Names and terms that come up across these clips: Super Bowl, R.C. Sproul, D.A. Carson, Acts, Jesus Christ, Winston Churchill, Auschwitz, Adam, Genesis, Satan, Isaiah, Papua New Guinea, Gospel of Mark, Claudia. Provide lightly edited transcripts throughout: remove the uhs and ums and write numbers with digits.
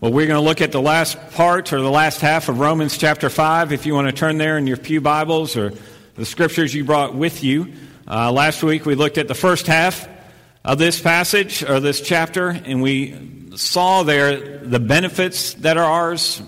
Well, we're going to look at the last part or the last half of Romans chapter 5. If you want to turn there in your pew Bibles or the scriptures you brought with you. Last week we looked at the first half of this passage or this chapter, and we saw there the benefits that are ours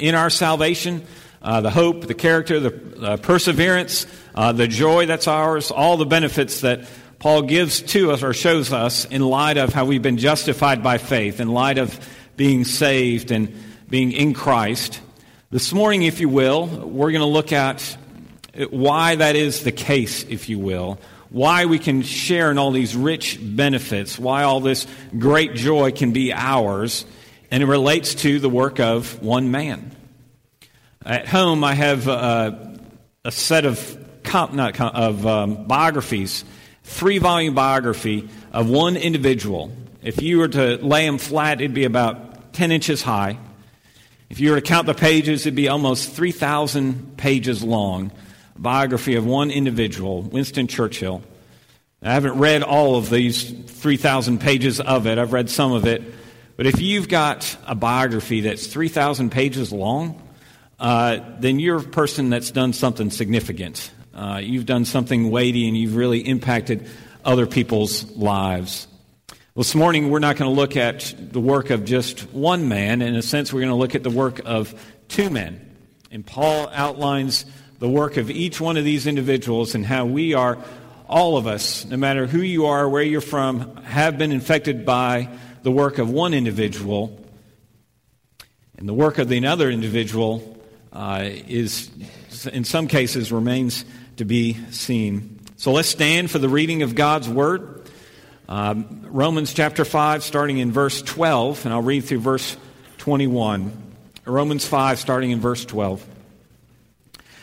in our salvation, the hope, the character, the perseverance, the joy that's ours, all the benefits that Paul gives to us or shows us in light of how we've been justified by faith, in light of being saved and being in Christ. This morning, if you will, we're going to look at why that is the case, if you will, why we can share in all these rich benefits, why all this great joy can be ours, and it relates to the work of one man. At home, I have a set of biographies, three-volume biography of one individual. If you were to lay them flat, it'd be about 10 inches high. If you were to count the pages, it'd be almost 3,000 pages long. A biography of one individual, Winston Churchill. I haven't read all of these 3,000 pages of it. I've read some of it. But if you've got a biography that's 3,000 pages long, then you're a person that's done something significant. You've done something weighty, and you've really impacted other people's lives. This morning, we're not going to look at the work of just one man. In a sense, we're going to look at the work of two men. And Paul outlines the work of each one of these individuals and how we are, all of us, no matter who you are, where you're from, have been infected by the work of one individual. And the work of the another individual is, in some cases, remains to be seen. So let's stand for the reading of God's Word. Romans chapter 5, starting in verse 12, and I'll read through verse 21. Romans 5, starting in verse 12.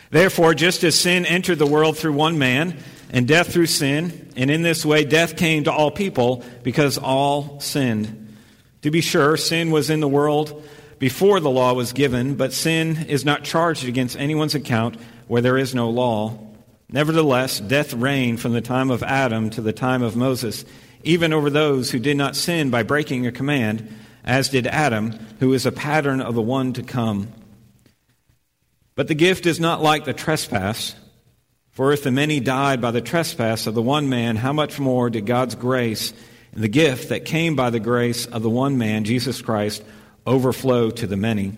Therefore, just as sin entered the world through one man, and death through sin, and in this way death came to all people, because all sinned. To be sure, sin was in the world before the law was given, but sin is not charged against anyone's account where there is no law. Nevertheless, death reigned from the time of Adam to the time of Moses, even over those who did not sin by breaking a command, as did Adam, who is a pattern of the one to come. But the gift is not like the trespass. For if the many died by the trespass of the one man, how much more did God's grace and the gift that came by the grace of the one man, Jesus Christ, overflow to the many?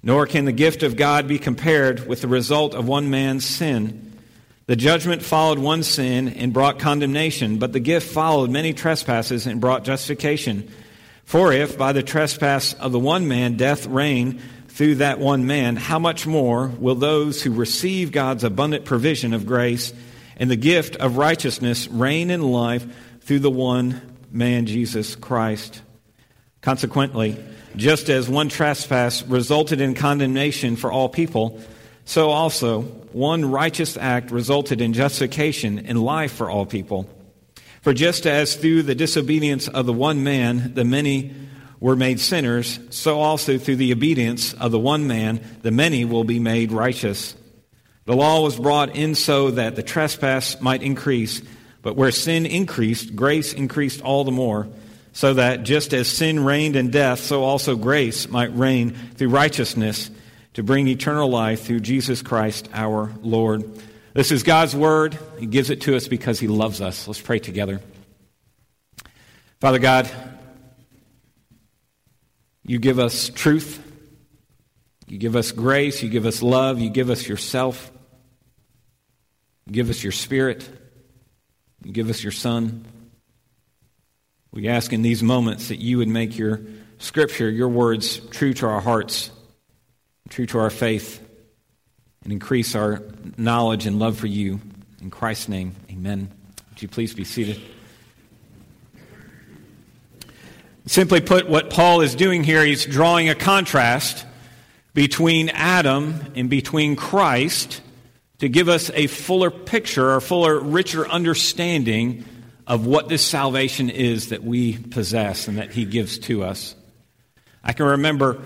Nor can the gift of God be compared with the result of one man's sin. The judgment followed one sin and brought condemnation, but the gift followed many trespasses and brought justification. For if by the trespass of the one man death reigned through that one man, how much more will those who receive God's abundant provision of grace and the gift of righteousness reign in life through the one man, Jesus Christ? Consequently, just as one trespass resulted in condemnation for all people, so also, one righteous act resulted in justification and life for all people. For just as through the disobedience of the one man, the many were made sinners, so also through the obedience of the one man, the many will be made righteous. The law was brought in so that the trespass might increase, but where sin increased, grace increased all the more, so that just as sin reigned in death, so also grace might reign through righteousness, to bring eternal life through Jesus Christ our Lord. This is God's Word. He gives it to us because He loves us. Let's pray together. Father God, You give us truth. You give us grace. You give us love. You give us Yourself. You give us Your Spirit. You give us Your Son. We ask in these moments that You would make Your Scripture, Your words, true to our hearts, true to our faith, and increase our knowledge and love for You. In Christ's name, amen. Would you please be seated? Simply put, what Paul is doing here, he's drawing a contrast between Adam and between Christ to give us a fuller picture, a fuller, richer understanding of what this salvation is that we possess and that He gives to us. I can remember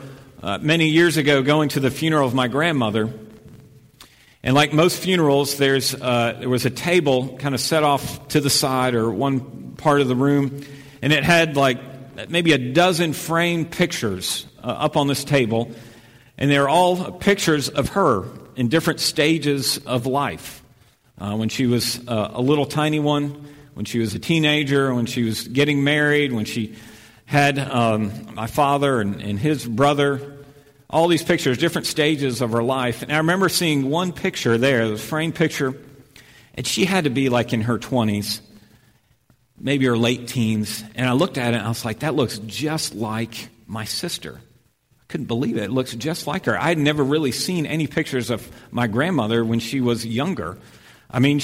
many years ago, going to the funeral of my grandmother, and like most funerals, there was a table kind of set off to the side or one part of the room, and it had like maybe a dozen framed pictures up on this table, and they're all pictures of her in different stages of life. When she was a little tiny one, when she was a teenager, when she was getting married, when she had my father and his brother, all these pictures, different stages of her life. And I remember seeing one picture there, the framed picture, and she had to be like in her 20s, maybe her late teens. And I looked at it, and I was like, that looks just like my sister. I couldn't believe it. It looks just like her. I had never really seen any pictures of my grandmother when she was younger. I mean,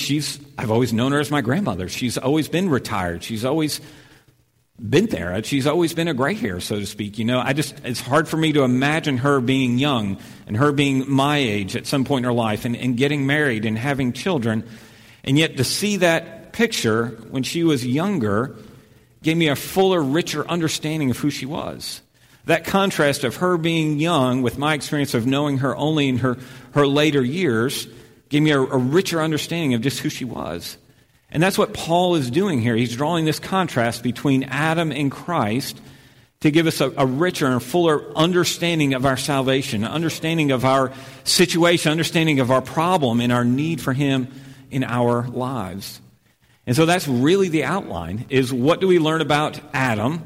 I've always known her as my grandmother. She's always been retired. She's always been there. She's always been a gray hair, so to speak. You know, it's hard for me to imagine her being young and her being my age at some point in her life and getting married and having children. And yet to see that picture when she was younger gave me a fuller, richer understanding of who she was. That contrast of her being young with my experience of knowing her only in her later years gave me a richer understanding of just who she was. And that's what Paul is doing here. He's drawing this contrast between Adam and Christ to give us a richer and fuller understanding of our salvation, an understanding of our situation, understanding of our problem and our need for him in our lives. And so that's really the outline, is what do we learn about Adam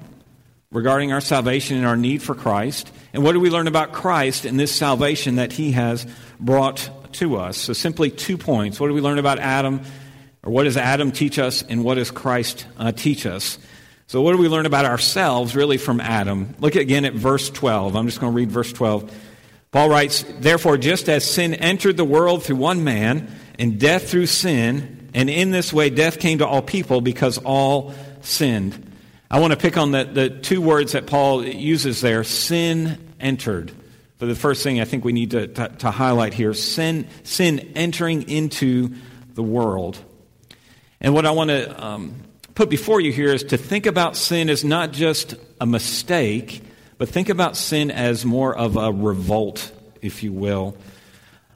regarding our salvation and our need for Christ? And what do we learn about Christ and this salvation that he has brought to us? So simply 2 points. What do we learn about Adam? Or what does Adam teach us, and what does Christ teach us? So what do we learn about ourselves, really, from Adam? Look again at verse 12. I'm just going to read verse 12. Paul writes, "Therefore, just as sin entered the world through one man, and death through sin, and in this way death came to all people because all sinned." I want to pick on the 2 words that Paul uses there, sin entered. For the first thing I think we need to highlight here, sin entering into the world. And what I want to put before you here is to think about sin as not just a mistake, but think about sin as more of a revolt, if you will.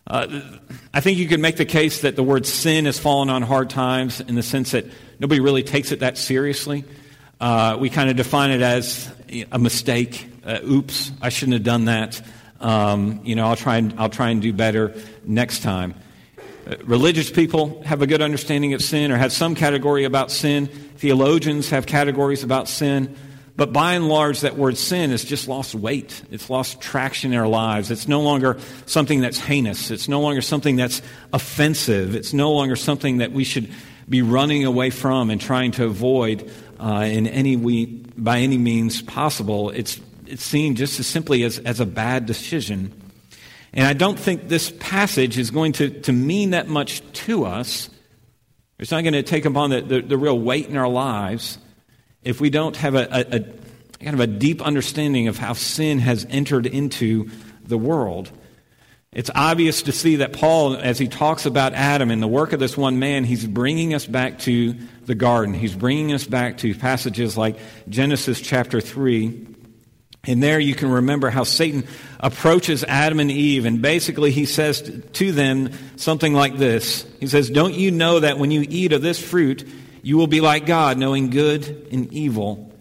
I think you could make the case that the word sin has fallen on hard times in the sense that nobody really takes it that seriously. We kind of define it as a mistake. Oops, I shouldn't have done that. I'll try and do better next time. Religious people have a good understanding of sin or have some category about sin. Theologians have categories about sin. But by and large, that word sin has just lost weight. It's lost traction in our lives. It's no longer something that's heinous. It's no longer something that's offensive. It's no longer something that we should be running away from and trying to avoid by any means possible. It's seen just as simply as a bad decision. And I don't think this passage is going to mean that much to us. It's not going to take upon the real weight in our lives if we don't have a kind of a deep understanding of how sin has entered into the world. It's obvious to see that Paul, as he talks about Adam and the work of this one man, he's bringing us back to the garden. He's bringing us back to passages like Genesis chapter 3. And there you can remember how Satan approaches Adam and Eve, and basically he says to them something like this. He says, "Don't you know that when you eat of this fruit, you will be like God, knowing good and evil?"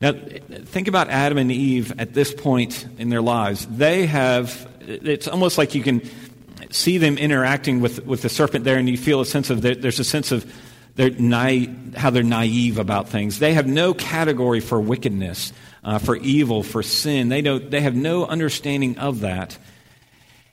Now, think about Adam and Eve at this point in their lives. It's almost like you can see them interacting with the serpent there, and you feel how they're naive about things. They have no category for wickedness, for evil, for sin. They have no understanding of that.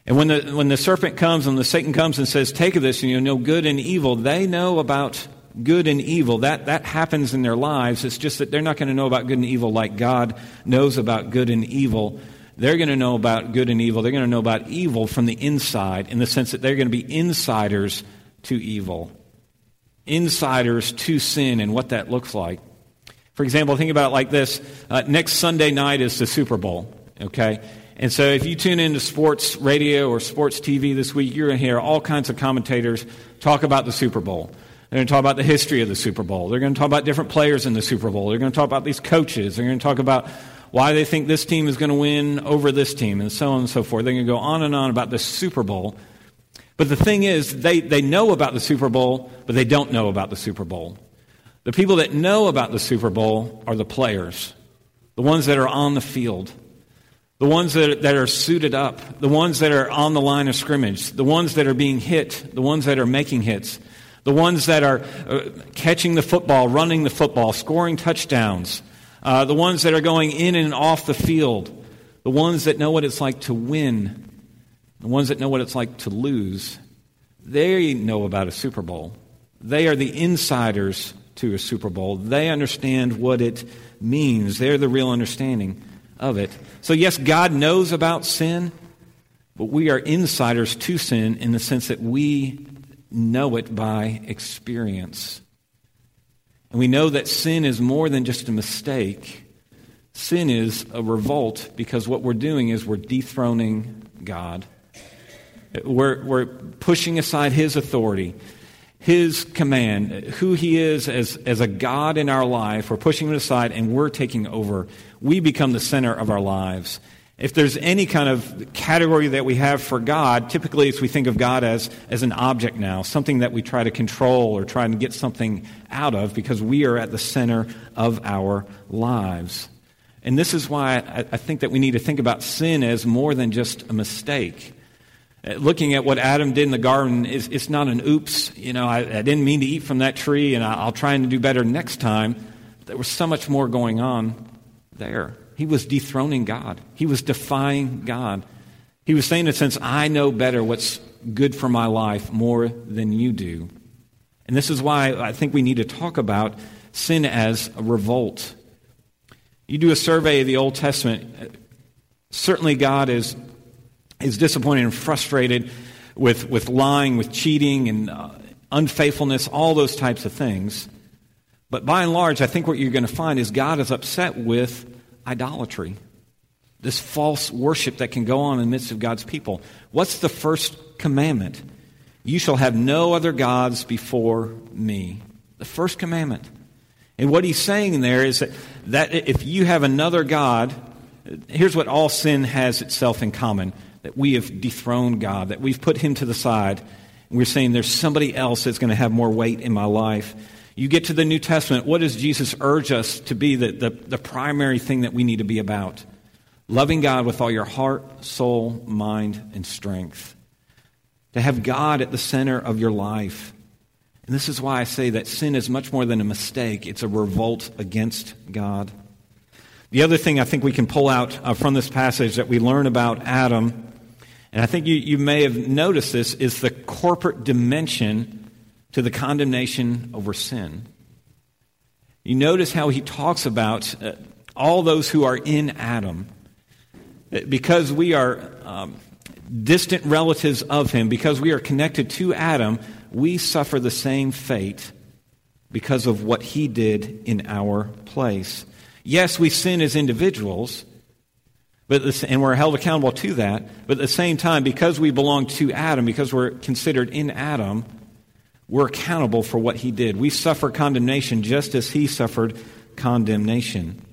And when the serpent comes and the Satan comes and says, "Take of this, and you'll know good and evil," they know about good and evil. That happens in their lives. It's just that they're not going to know about good and evil like God knows about good and evil. They're going to know about good and evil. They're going to know about evil from the inside, in the sense that they're going to be insiders to evil, insiders to sin and what that looks like. For example, think about it like this. Next Sunday night is the Super Bowl, okay? And so if you tune into sports radio or sports TV this week, you're going to hear all kinds of commentators talk about the Super Bowl. They're going to talk about the history of the Super Bowl. They're going to talk about different players in the Super Bowl. They're going to talk about these coaches. They're going to talk about why they think this team is going to win over this team, and so on and so forth. They're going to go on and on about the Super Bowl. But the thing is, they know about the Super Bowl, but they don't know about the Super Bowl. The people that know about the Super Bowl are the players. the ones that are on the field, the ones that are suited up, the ones that are on the line of scrimmage, the ones that are being hit, the ones that are making hits, the ones that are catching the football, running the football, scoring touchdowns, the ones that are going in and off the field, the ones that know what it's like to win, the ones that know what it's like to lose, they know about a Super Bowl. They are the insiders to a Super Bowl. They understand what it means. They're the real understanding of it. So yes, God knows about sin, but we are insiders to sin in the sense that we know it by experience. And we know that sin is more than just a mistake. Sin is a revolt, because what we're doing is we're dethroning God. We're pushing aside His authority, His command, who He is as a God in our life. We're pushing it aside, and we're taking over. We become the center of our lives. If there's any kind of category that we have for God, typically it's we think of God as an object now, something that we try to control or try to get something out of, because we are at the center of our lives. And this is why I think that we need to think about sin as more than just a mistake. Looking at what Adam did in the garden, it's not an oops, I didn't mean to eat from that tree, and I'll try and do better next time. There was so much more going on there. He was dethroning God. He was defying God. He was saying, in a sense, I know better what's good for my life more than you do. And this is why I think we need to talk about sin as a revolt. You do a survey of the Old Testament, certainly God is disappointed and frustrated with lying, with cheating, and unfaithfulness, all those types of things. But by and large, I think what you're going to find is God is upset with idolatry, this false worship that can go on in the midst of God's people. What's the first commandment? You shall have no other gods before me. The first commandment. And what he's saying there is that if you have another God, here's what all sin has itself in common: that we have dethroned God, that we've put Him to the side, and we're saying there's somebody else that's going to have more weight in my life. You get to the New Testament, what does Jesus urge us to be the primary thing that we need to be about? Loving God with all your heart, soul, mind, and strength. To have God at the center of your life. And this is why I say that sin is much more than a mistake. It's a revolt against God. The other thing I think we can pull out from this passage that we learn about Adam, and I think you may have noticed this, is the corporate dimension to the condemnation over sin. You notice how he talks about all those who are in Adam. Because we are distant relatives of him, because we are connected to Adam, we suffer the same fate because of what he did in our place. Yes, we sin as individuals, and we're held accountable to that, but at the same time, because we belong to Adam, because we're considered in Adam, we're accountable for what he did. We suffer condemnation just as he suffered condemnation.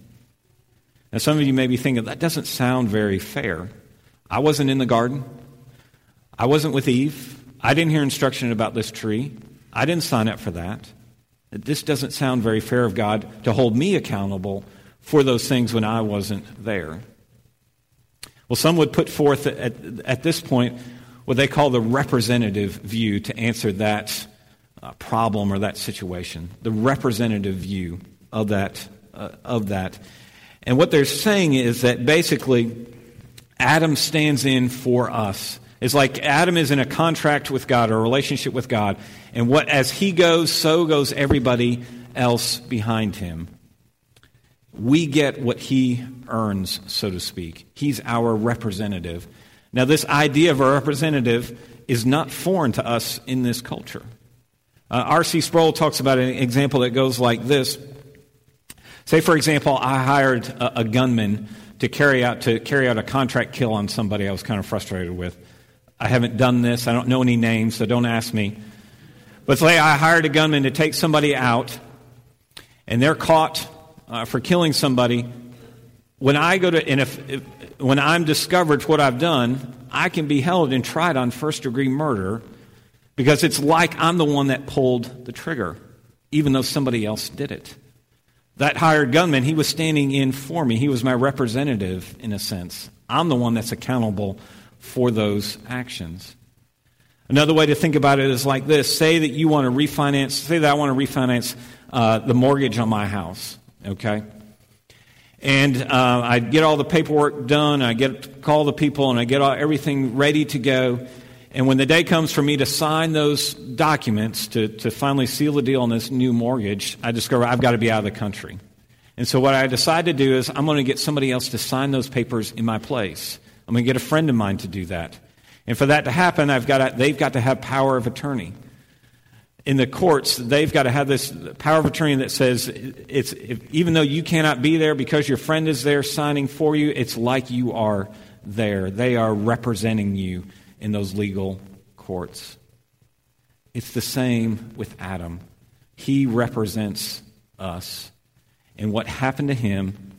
Now, some of you may be thinking, that doesn't sound very fair. I wasn't in the garden. I wasn't with Eve. I didn't hear instruction about this tree. I didn't sign up for that. This doesn't sound very fair of God to hold me accountable for those things when I wasn't there. Well, some would put forth at this point what they call the representative view to answer that problem or that situation, the representative view of that. And what they're saying is that basically Adam stands in for us. It's like Adam is in a contract with God or a relationship with God, and as he goes, so goes everybody else behind him. We get what he earns, so to speak. He's our representative. Now, this idea of a representative is not foreign to us in this culture. R.C. Sproul talks about an example that goes like this. Say, for example, I hired a gunman to carry out a contract kill on somebody I was kind of frustrated with. I haven't done this. I don't know any names, so don't ask me. But say I hired a gunman to take somebody out, and they're caught for killing somebody. When I go to, and if when I'm discovered what I've done, I can be held and tried on first-degree murder, because it's like I'm the one that pulled the trigger, even though somebody else did it. That hired gunman, he was standing in for me. He was my representative, in a sense. I'm the one that's accountable for those actions. Another way to think about it is like this. Say that you want to refinance, say that I want to refinance the mortgage on my house, okay? And I get all the paperwork done, I get call the people, and I get everything ready to go. And when the day comes for me to sign those documents to finally seal the deal on this new mortgage, I discover I've got to be out of the country. And so what I decide to do is I'm going to get somebody else to sign those papers in my place. I'm going to get a friend of mine to do that. And for that to happen, they've got to have power of attorney. In the courts, they've got to have this power of attorney that says, even though you cannot be there because your friend is there signing for you, it's like you are there. They are representing you in those legal courts. It's the same with Adam. He represents us. And what happened to him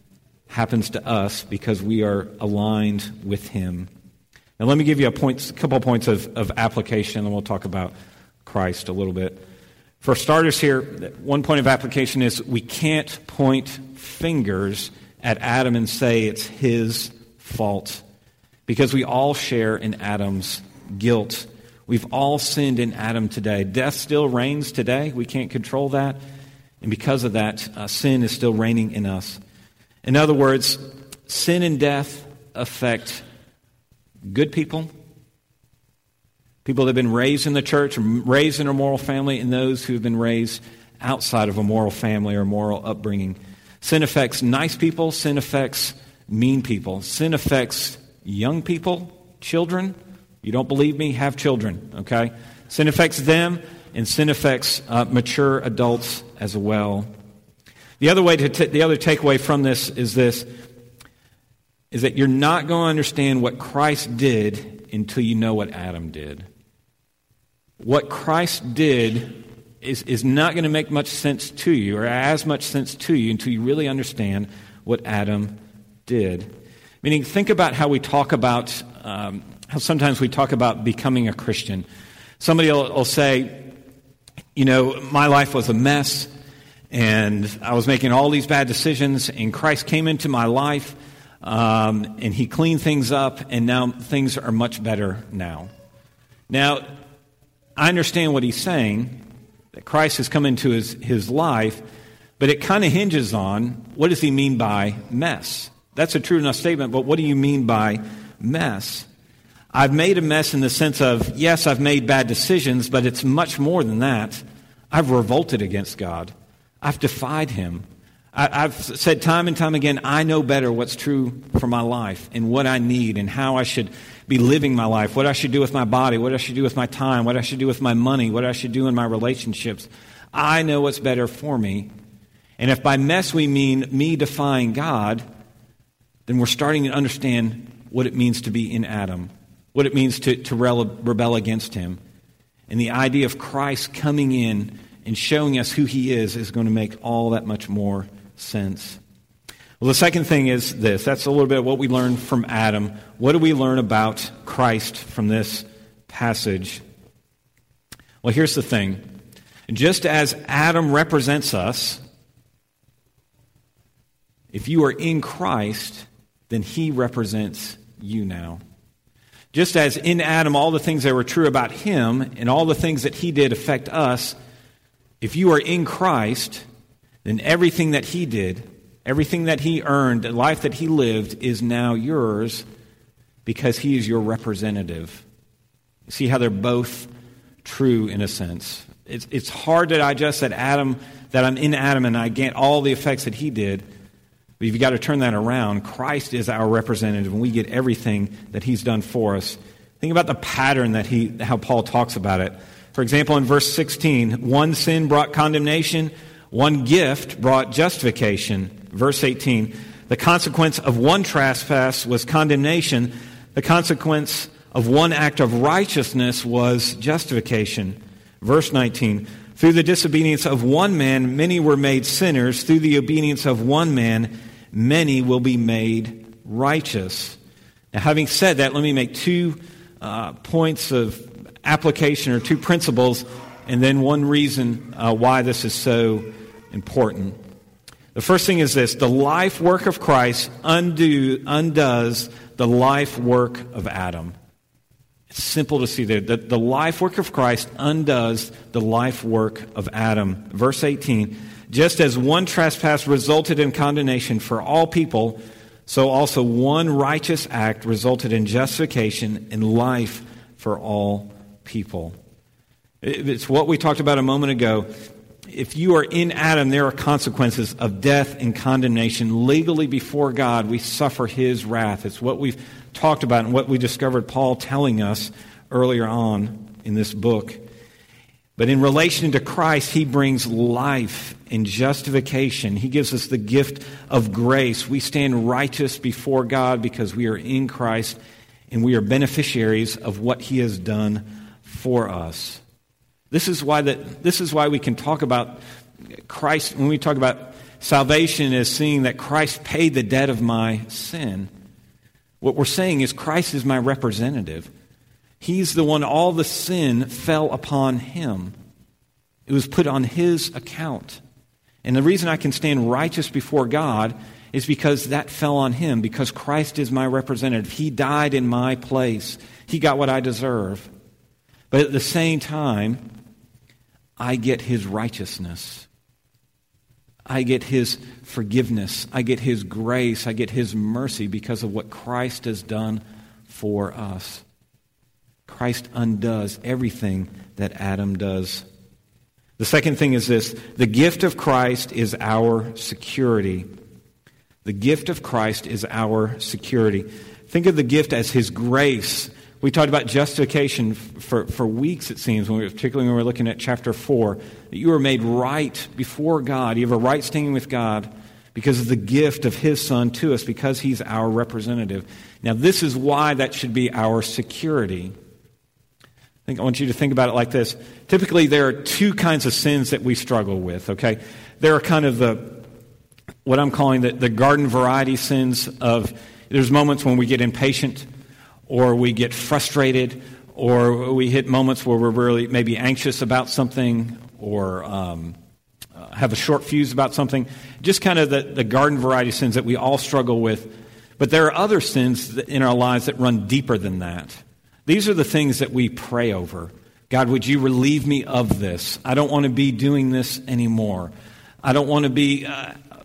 happens to us because we are aligned with him. Now let me give you a couple of points of application, and we'll talk about Christ a little bit. For starters here, one point of application is we can't point fingers at Adam and say it's his fault, because we all share in Adam's guilt. We've all sinned in Adam today. Death still reigns today. We can't control that. And because of that, sin is still reigning in us. In other words, sin and death affect good people, people that have been raised in the church, raised in a moral family, and those who have been raised outside of a moral family or moral upbringing. Sin affects nice people. Sin affects mean people. Sin affects young people, children. You don't believe me? Have children, okay? Sin affects them, and sin affects mature adults as well. The other takeaway from this, is that you're not going to understand what Christ did until you know what Adam did. What Christ did is not going to make much sense to you, or as much sense to you, until you really understand what Adam did. Meaning, think about how we talk about, how sometimes we talk about becoming a Christian. Somebody will say, you know, my life was a mess, and I was making all these bad decisions, and Christ came into my life, and he cleaned things up, and now things are much better now. Now, I understand what he's saying, that Christ has come into his life, but it kind of hinges on, what does he mean by mess? That's a true enough statement, but what do you mean by mess? I've made a mess in the sense of, yes, I've made bad decisions, but it's much more than that. I've revolted against God. I've defied him. I've said time and time again, I know better what's true for my life and what I need and how I should be living my life, what I should do with my body, what I should do with my time, what I should do with my money, what I should do in my relationships. I know what's better for me. And if by mess we mean me defying God, then we're starting to understand what it means to be in Adam, what it means to rebel against him. And the idea of Christ coming in and showing us who he is going to make all that much more sense. Well, the second thing is this. That's a little bit of what we learned from Adam. What do we learn about Christ from this passage? Well, here's the thing. Just as Adam represents us, if you are in Christ, then he represents you now. Just as in Adam all the things that were true about him and all the things that he did affect us, if you are in Christ, then everything that he did, everything that he earned, the life that he lived is now yours because he is your representative. You see how they're both true in a sense. It's hard to digest that I'm in Adam and I get all the effects that he did. But you've got to turn that around. Christ is our representative, and we get everything that he's done for us. Think about the pattern how Paul talks about it. For example, in verse 16, one sin brought condemnation, one gift brought justification. Verse 18, the consequence of one trespass was condemnation. The consequence of one act of righteousness was justification. Verse 19, through the disobedience of one man, many were made sinners. Through the obedience of one man, many will be made righteous. Now, having said that, let me make two points of application, or two principles, and then one reason why this is so important. The first thing is this: the life work of Christ undoes the life work of Adam. It's simple to see there. The life work of Christ undoes the life work of Adam. Verse 18, just as one trespass resulted in condemnation for all people, so also one righteous act resulted in justification and life for all people. It's what we talked about a moment ago. If you are in Adam, there are consequences of death and condemnation. Legally before God, we suffer his wrath. It's what we've talked about and what we discovered Paul telling us earlier on in this book. But in relation to Christ, he brings life and justification. He gives us the gift of grace. We stand righteous before God because we are in Christ and we are beneficiaries of what he has done for us. This is why we can talk about Christ. When we talk about salvation as seeing that Christ paid the debt of my sin, what we're saying is Christ is my representative. He's the one, all the sin fell upon him. It was put on his account. And the reason I can stand righteous before God is because that fell on him, because Christ is my representative. He died in my place. He got what I deserve. But at the same time, I get his righteousness. I get his forgiveness. I get his grace. I get his mercy because of what Christ has done for us. Christ undoes everything that Adam does. The second thing is this: the gift of Christ is our security. The gift of Christ is our security. Think of the gift as his grace. We talked about justification for weeks, it seems, particularly when we were looking at chapter 4, that you are made right before God. You have a right standing with God because of the gift of his Son to us, because he's our representative. Now, this is why that should be our security. I want you to think about it like this. Typically, there are two kinds of sins that we struggle with, okay? There are kind of what I'm calling the garden variety sins of, there's moments when we get impatient, or we get frustrated, or we hit moments where we're really maybe anxious about something, or have a short fuse about something. Just kind of the garden variety sins that we all struggle with. But there are other sins in our lives that run deeper than that. These are the things that we pray over. God, would you relieve me of this? I don't want to be doing this anymore. I don't want to be...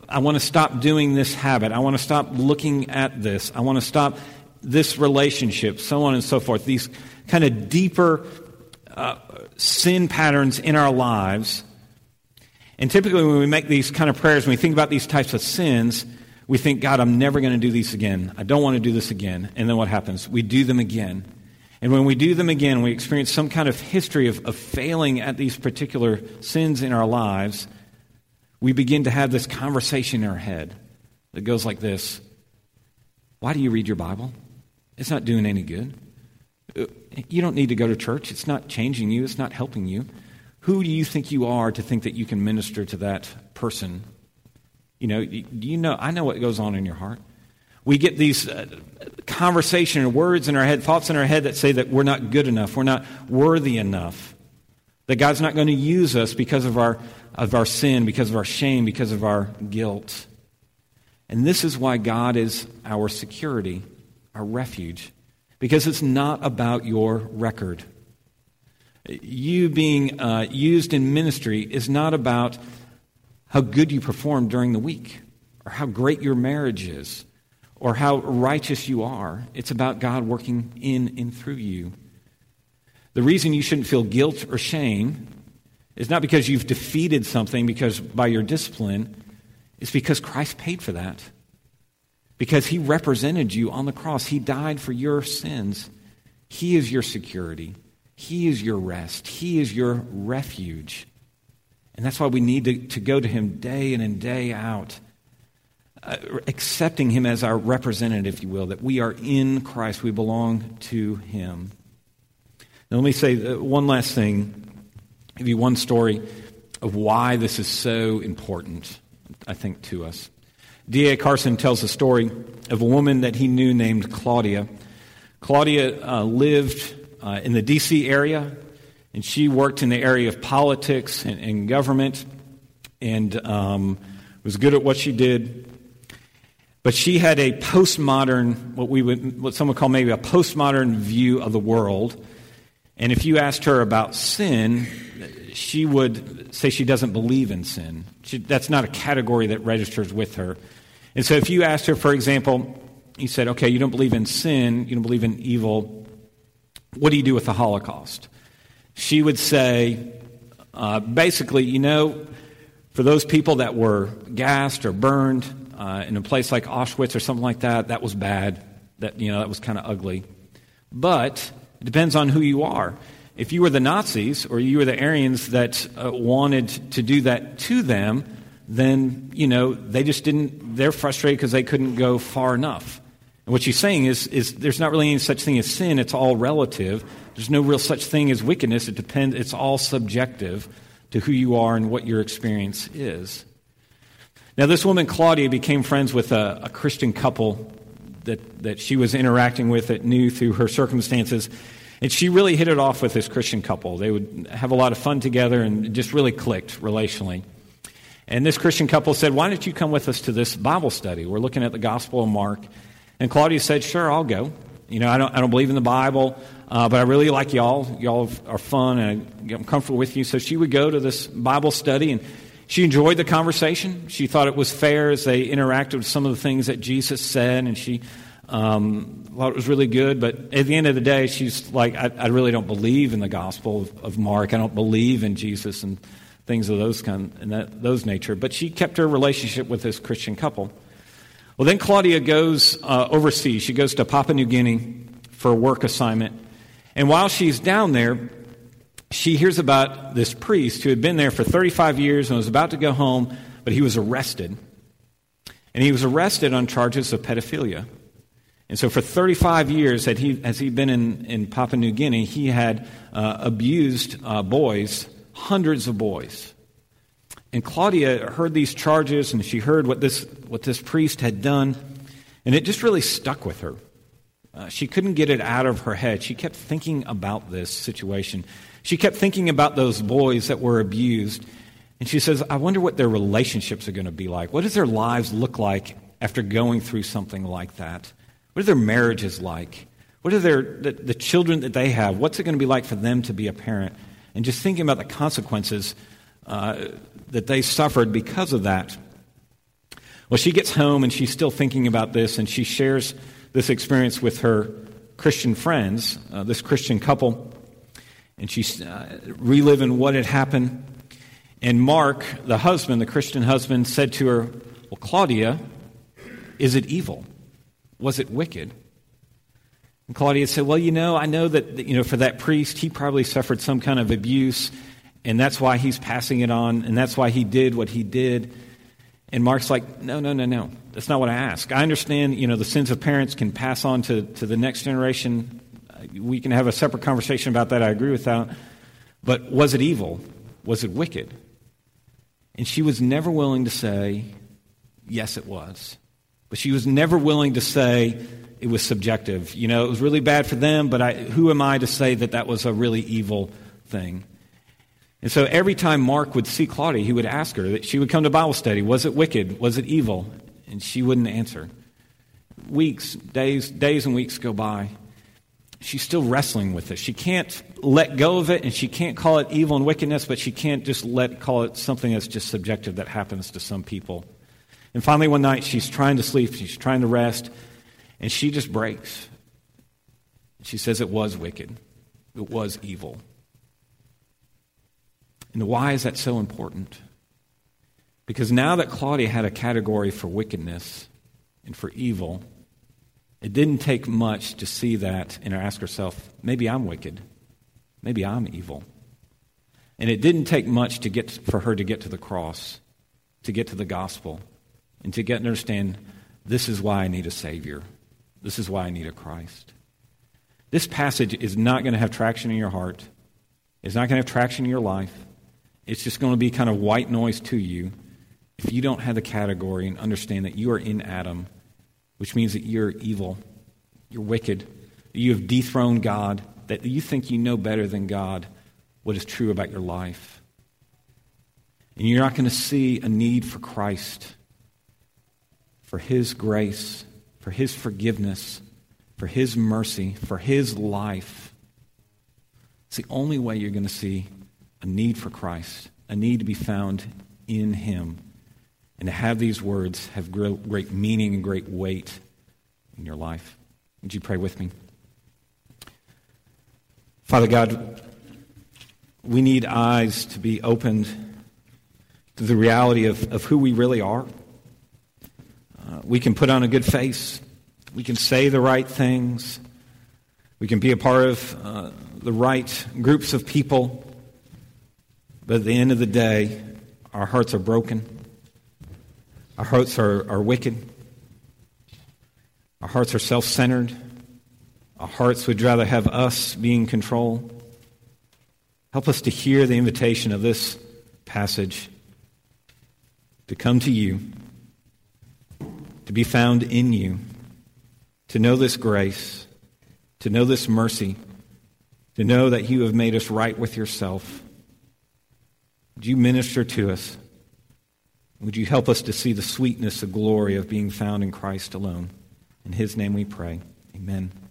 I want to stop doing this habit. I want to stop looking at this. I want to stop... this relationship, so on and so forth, these kind of deeper sin patterns in our lives. And typically when we make these kind of prayers, when we think about these types of sins, we think, God, I'm never going to do these again. I don't want to do this again. And then what happens? We do them again. And when we do them again, we experience some kind of history of failing at these particular sins in our lives. We begin to have this conversation in our head that goes like this: why do you read your Bible? It's not doing any good. You don't need to go to church. It's not changing you. It's not helping you. Who do you think you are to think that you can minister to that person? I know what goes on in your heart. We get these conversation and words in our head, thoughts in our head that say that we're not good enough, we're not worthy enough, that God's not going to use us because of our sin, because of our shame, because of our guilt. And this is why God is our security, our refuge, because it's not about your record. You being used in ministry is not about how good you perform during the week, or how great your marriage is, or how righteous you are. It's about God working in and through you. The reason you shouldn't feel guilt or shame is not because you've defeated something because by your discipline. It's because Christ paid for that. Because he represented you on the cross. He died for your sins. He is your security. He is your rest. He is your refuge. And that's why we need to go to him day in and day out, accepting him as our representative, if you will, that we are in Christ. We belong to him. Now, let me say one last thing. Give you one story of why this is so important, I think, to us. D.A. Carson tells the story of a woman that he knew named Claudia. Claudia lived in the D.C. area, and she worked in the area of politics and government, and was good at what she did, but she had a postmodern, what some would call maybe a postmodern view of the world. And if you asked her about sin, she would say she doesn't believe in sin. That's not a category that registers with her. And so if you asked her, for example, you said, okay, you don't believe in sin, you don't believe in evil, what do you do with the Holocaust? She would say, basically, for those people that were gassed or burned in a place like Auschwitz or something like that, that was bad, that was kind of ugly. But it depends on who you are. If you were the Nazis or you were the Aryans that wanted to do that to them, then, they just didn't, they're frustrated because they couldn't go far enough. And what she's saying is there's not really any such thing as sin. It's all relative. There's no real such thing as wickedness. It depends. It's all subjective to who you are and what your experience is. Now, this woman, Claudia, became friends with a Christian couple that she was interacting with that knew through her circumstances. And she really hit it off with this Christian couple. They would have a lot of fun together and just really clicked relationally. And this Christian couple said, why don't you come with us to this Bible study? We're looking at the Gospel of Mark. And Claudia said, sure, I'll go. I don't believe in the Bible, but I really like y'all. Y'all are fun, and I'm comfortable with you. So she would go to this Bible study, and she enjoyed the conversation. She thought it was fair as they interacted with some of the things that Jesus said, and she thought it was really good. But at the end of the day, she's like, I really don't believe in the Gospel of Mark. I don't believe in Jesus and things of those kind and those nature. But she kept her relationship with this Christian couple. Well, then Claudia goes overseas. She goes to Papua New Guinea for a work assignment. And while she's down there, she hears about this priest who had been there for 35 years and was about to go home, but he was arrested. And he was arrested on charges of pedophilia. And so for 35 years has he been in Papua New Guinea, he had abused boys, hundreds of boys. And Claudia heard these charges, and she heard what this priest had done, and it just really stuck with her. She couldn't get it out of her head. She kept thinking about this situation. She kept thinking about those boys that were abused, and she says, I wonder what their relationships are going to be like. What does their lives look like after going through something like that? What are their marriages like? What are the children that they have? What's it going to be like for them to be a parent? And just thinking about the consequences that they suffered because of that. Well, she gets home, and she's still thinking about this, and she shares this experience with her Christian friends, this Christian couple, and she's reliving what had happened. And Mark, the husband, the Christian husband, said to her, well, Claudia, is it evil? Was it wicked? And Claudia said, well, I know that, for that priest, he probably suffered some kind of abuse, and that's why he's passing it on, and that's why he did what he did. And Mark's like, no. That's not what I ask. I understand, the sins of parents can pass on to the next generation. We can have a separate conversation about that. I agree with that. But was it evil? Was it wicked? And she was never willing to say, yes, it was. But she was never willing to say it was subjective. It was really bad for them, but who am I to say that was a really evil thing? And so every time Mark would see Claudia, he would ask her, that she would come to Bible study, was it wicked? Was it evil? And she wouldn't answer. Days and weeks go by. She's still wrestling with this. She can't let go of it, and she can't call it evil and wickedness, but she can't just call it something that's just subjective that happens to some people. And finally one night, she's trying to sleep, she's trying to rest, and she just breaks. She says it was wicked. It was evil. And why is that so important? Because now that Claudia had a category for wickedness and for evil, it didn't take much to see that and ask herself, maybe I'm wicked. Maybe I'm evil. And it didn't take much for her to get to the cross, to get to the gospel, and to get and understand this is why I need a Savior. This is why I need a Christ. This passage is not going to have traction in your heart. It's not going to have traction in your life. It's just going to be kind of white noise to you if you don't have the category and understand that you are in Adam, which means that you're evil, you're wicked, that you have dethroned God, that you think you know better than God what is true about your life. And you're not going to see a need for Christ for his grace, for his forgiveness, for his mercy, for his life. It's the only way you're going to see a need for Christ, a need to be found in him, and to have these words have great meaning and great weight in your life. Would you pray with me? Father God, we need eyes to be opened to the reality of who we really are. We can put on a good face. We can say the right things. We can be a part of the right groups of people. But at the end of the day, our hearts are broken. Our hearts are wicked. Our hearts are self-centered. Our hearts would rather have us be in control. Help us to hear the invitation of this passage, to come to you, to be found in you, to know this grace, to know this mercy, to know that you have made us right with yourself. Would you minister to us? Would you help us to see the sweetness, the glory of being found in Christ alone? In his name we pray. Amen.